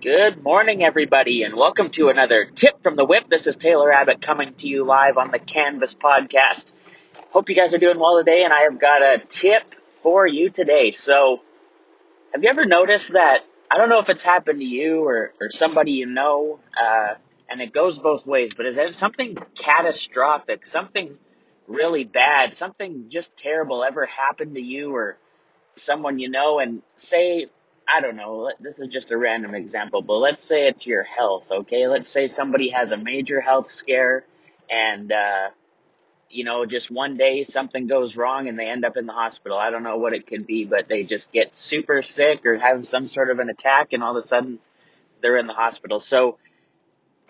Good morning, everybody, and welcome to another Tip from the Whip. This is Taylor Abbott coming to you live on the Canvas Podcast. Hope you guys are doing well today, and I have got a tip for you today. So, have you ever noticed that, I don't know if it's happened to you or somebody you know, and it goes both ways, but is it something catastrophic, something really bad, something just terrible ever happened to you or someone you know, and say, I don't know, this is just a random example, but let's say it's your health, okay? Let's say somebody has a major health scare and, just one day something goes wrong and they end up in the hospital. I don't know what it could be, but they just get super sick or have some sort of an attack and all of a sudden they're in the hospital. So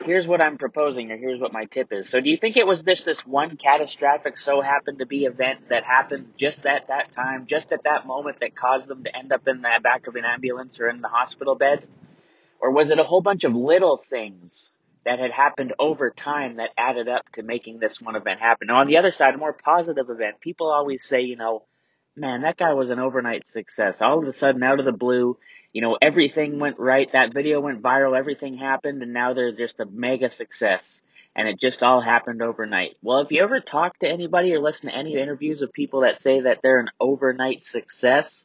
here's what I'm proposing, or here's what my tip is. So do you think it was this one catastrophic so happened to be event that happened just at that time, just at that moment that caused them to end up in the back of an ambulance or in the hospital bed? Or was it a whole bunch of little things that had happened over time that added up to making this one event happen? Now, on the other side, a more positive event, people always say, man, that guy was an overnight success. All of a sudden, out of the blue, everything went right. That video went viral. Everything happened, and now they're just a mega success, and it just all happened overnight. Well, if you ever talk to anybody or listen to any interviews of people that say that they're an overnight success,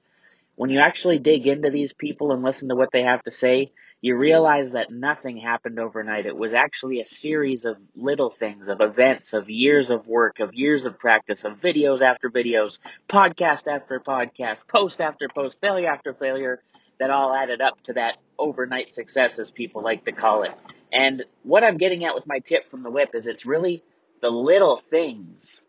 when you actually dig into these people and listen to what they have to say, you realize that nothing happened overnight. It was actually a series of little things, of events, of years of work, of years of practice, of videos after videos, podcast after podcast, post after post, failure after failure, that all added up to that overnight success, as people like to call it. And what I'm getting at with my tip from the whip is it's really the little things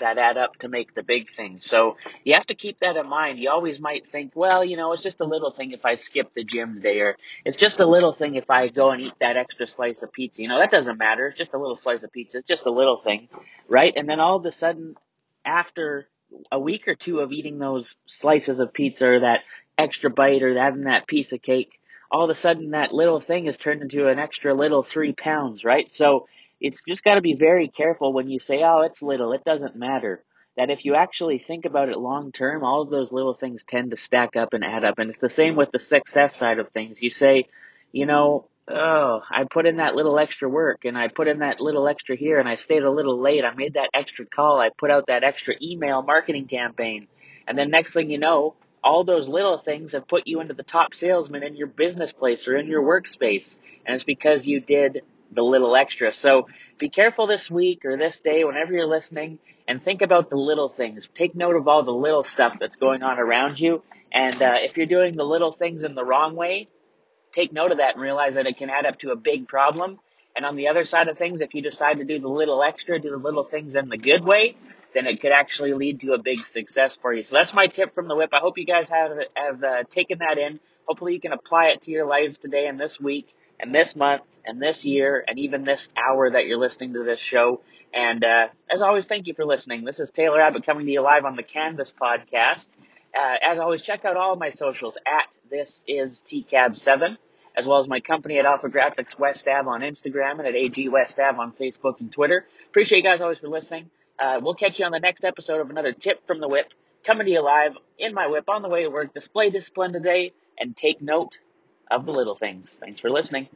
that add up to make the big things. So you have to keep that in mind. You always might think, well, it's just a little thing if I skip the gym today, or it's just a little thing if I go and eat that extra slice of pizza. That doesn't matter. It's just a little slice of pizza. It's just a little thing, right? And then all of a sudden, after a week or two of eating those slices of pizza or that extra bite or having that piece of cake, all of a sudden that little thing has turned into an extra little 3 pounds, right? So it's just got to be very careful when you say, oh, it's little, it doesn't matter. That if you actually think about it long term, all of those little things tend to stack up and add up. And it's the same with the success side of things. You say, oh, I put in that little extra work and I put in that little extra here and I stayed a little late. I made that extra call. I put out that extra email marketing campaign. And then next thing you know, all those little things have put you into the top salesman in your business place or in your workspace, and it's because you did the little extra. So be careful this week or this day, whenever you're listening, and think about the little things. Take note of all the little stuff that's going on around you, and if you're doing the little things in the wrong way, take note of that and realize that it can add up to a big problem. And on the other side of things, if you decide to do the little extra, do the little things in the good way, then it could actually lead to a big success for you. So that's my tip from the whip. I hope you guys have taken that in. Hopefully you can apply it to your lives today and this week and this month and this year and even this hour that you're listening to this show. And as always, thank you for listening. This is Taylor Abbott coming to you live on the Canvas Podcast. As always, check out all of my socials at thisistcab7, as well as my company at offergraphicswestab on Instagram and at agwestab on Facebook and Twitter. Appreciate you guys always for listening. We'll catch you on the next episode of another Tip from the Whip, coming to you live in my whip on the way to work. Display discipline today and take note of the little things. Thanks for listening.